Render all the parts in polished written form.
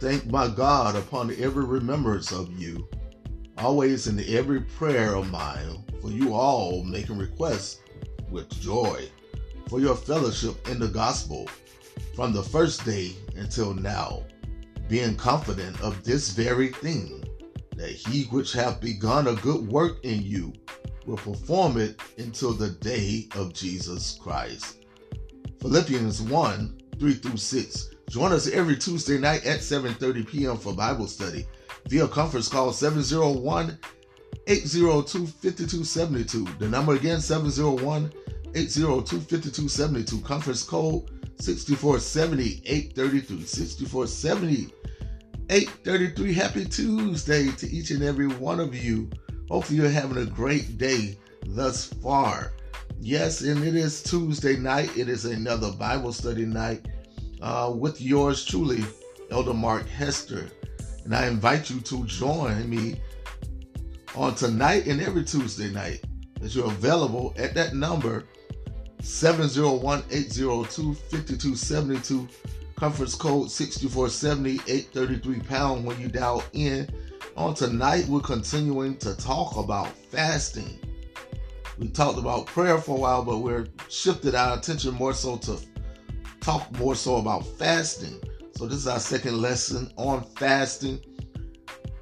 Thank my God upon every remembrance of you, always in every prayer of mine, for you all, making requests with joy for your fellowship in the gospel from the first day until now, being confident of this very thing, that he which hath begun a good work in you will perform it until the day of Jesus Christ. Philippians 1:3-6. Join us every Tuesday night at 7:30 p.m. for Bible study via conference call 701-802-5272. The number again, 701-802-5272. Conference code 6470-833. 8:33. Happy Tuesday to each and every one of you. Hopefully you're having a great day thus far. Yes, and it is Tuesday night. It is another Bible study night with yours truly, Elder Mark Hester. And I invite you to join me on tonight and every Tuesday night that you're available at that number, 701-802-5272. Conference code 6470-833 pound when you dial in. On tonight, we're continuing to talk about fasting. We talked about prayer for a while, but we're shifted our attention more so to talk more so about fasting. So this is our second lesson on fasting.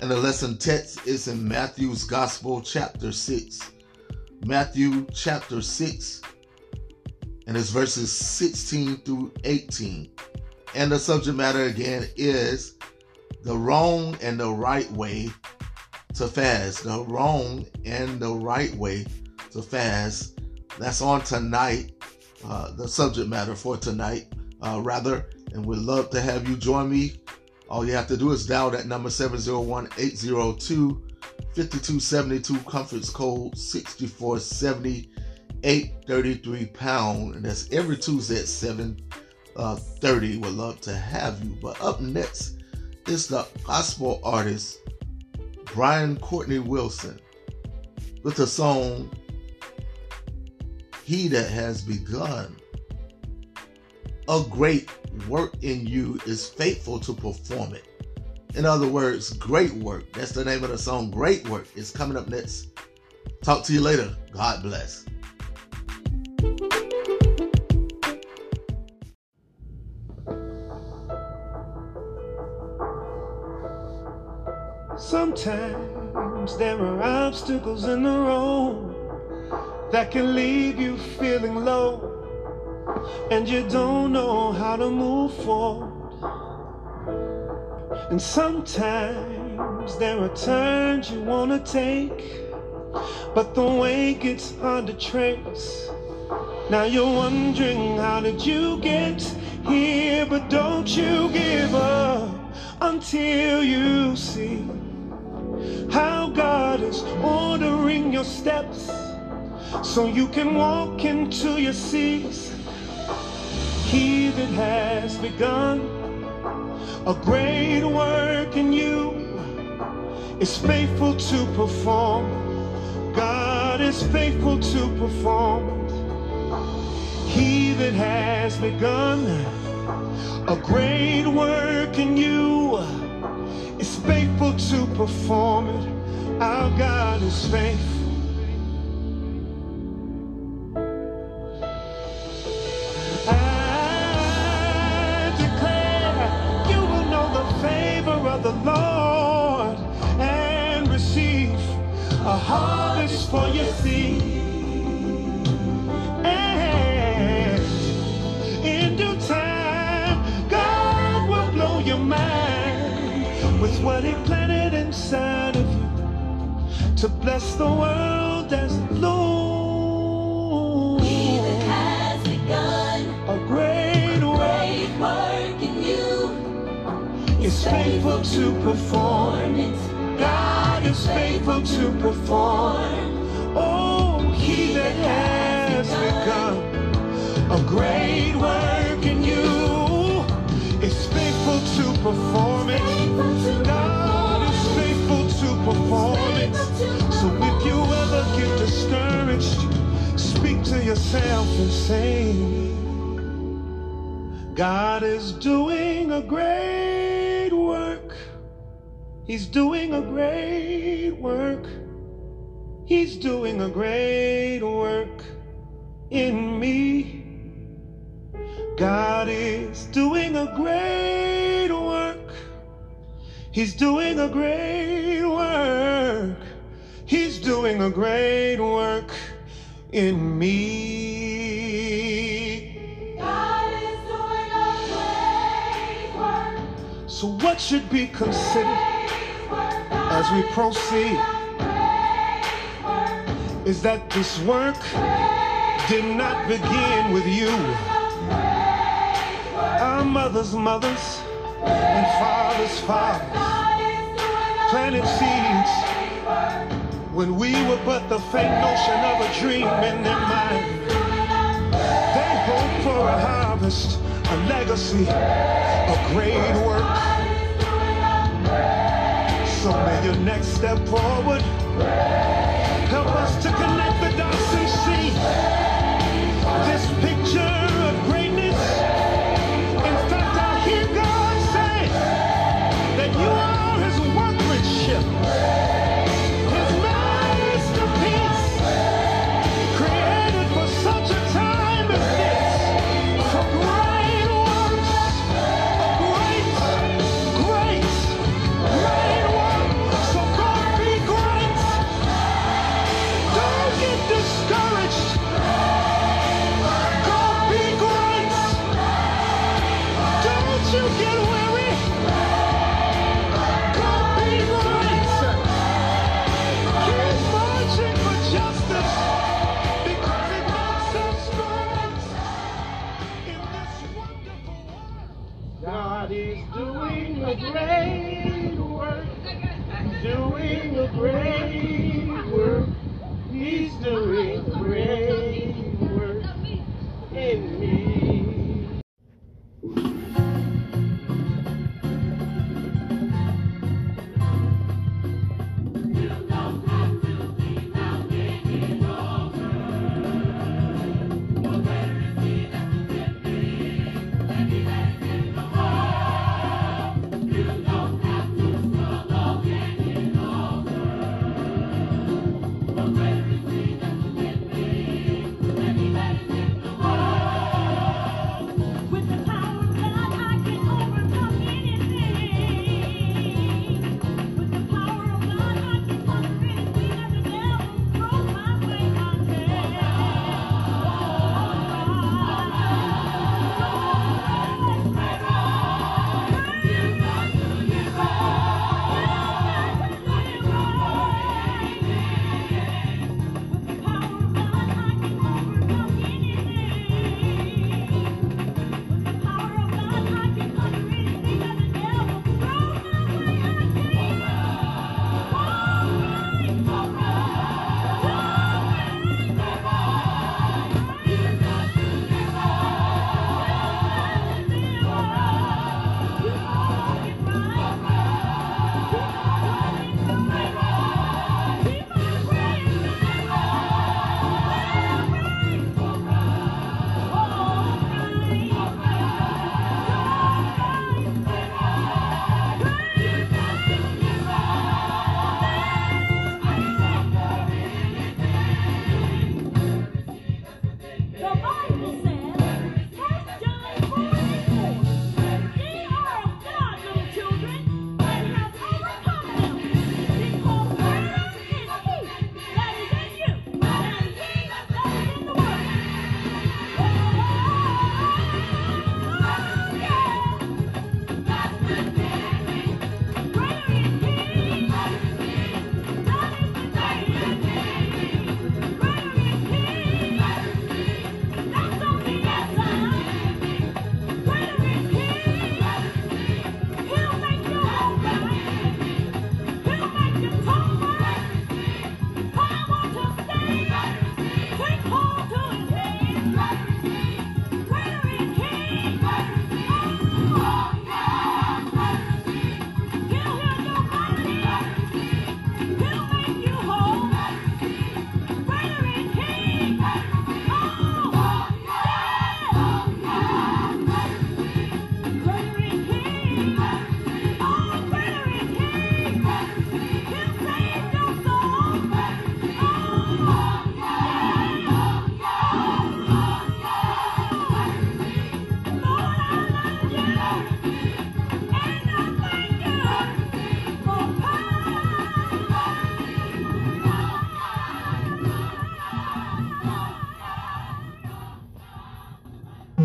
And the lesson text is in Matthew's Gospel, chapter 6. Matthew chapter 6, and it's verses 16-18. And the subject matter again is the wrong and the right way to fast. The wrong and the right way to fast. That's on tonight, the subject matter for tonight, rather. And we'd love to have you join me. All you have to do is dial that number, 701-802-5272, conference code 6470-833 pound. And that's every Tuesday at 7:30. Would love to have you. But up next is the gospel artist Brian Courtney Wilson with the song "He That Has Begun a Great Work in You Is Faithful to Perform It." In other words, great work. That's the name of the song. Great Work is coming up next. Talk to you later. God bless. Sometimes there are obstacles in the road that can leave you feeling low, and you don't know how to move forward. And sometimes there are turns you want to take, but the way gets hard to trace. Now you're wondering, how did you get here? But don't you give up until you see how God is ordering your steps, so you can walk into your season. He that has begun a great work in you is faithful to perform. God is faithful to perform. He that has begun a great work in you is faithful to perform it. Our God is faithful. I declare you will know the favor of the Lord and receive a harvest for your seed. And in due time, God will blow your mind with what he planted inside of you to bless the world as it blooms. He that has begun a great work in you is faithful to perform it. God is faithful to perform. Oh, he that has begun a great work in you is faithful to perform it. God is faithful to perform it. So if you ever get discouraged, speak to yourself and say, God is doing a great work. He's doing a great work. He's doing a great work in me. God is doing a great work. He's doing a great work. He's doing a great work in me. God is doing a great work. So what should be considered as we proceed is that this work did not begin with you. Our mothers, mothers, and fathers, fathers, planted seeds when we were but the faint notion of a dream in their mind. They hope for a harvest, a legacy, a great work. So may your next step forward help us to connect the dots and see this picture of greatness. In fact, I hear God say that you are His workmanship.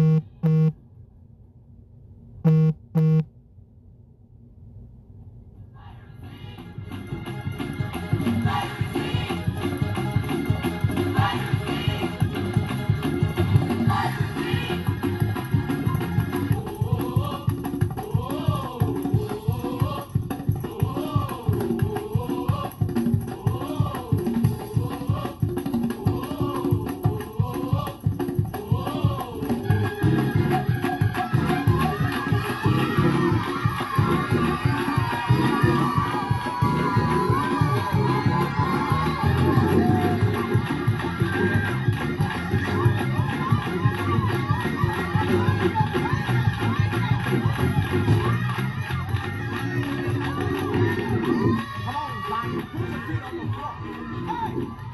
Come on, Brian, put your feet on the floor. Hey!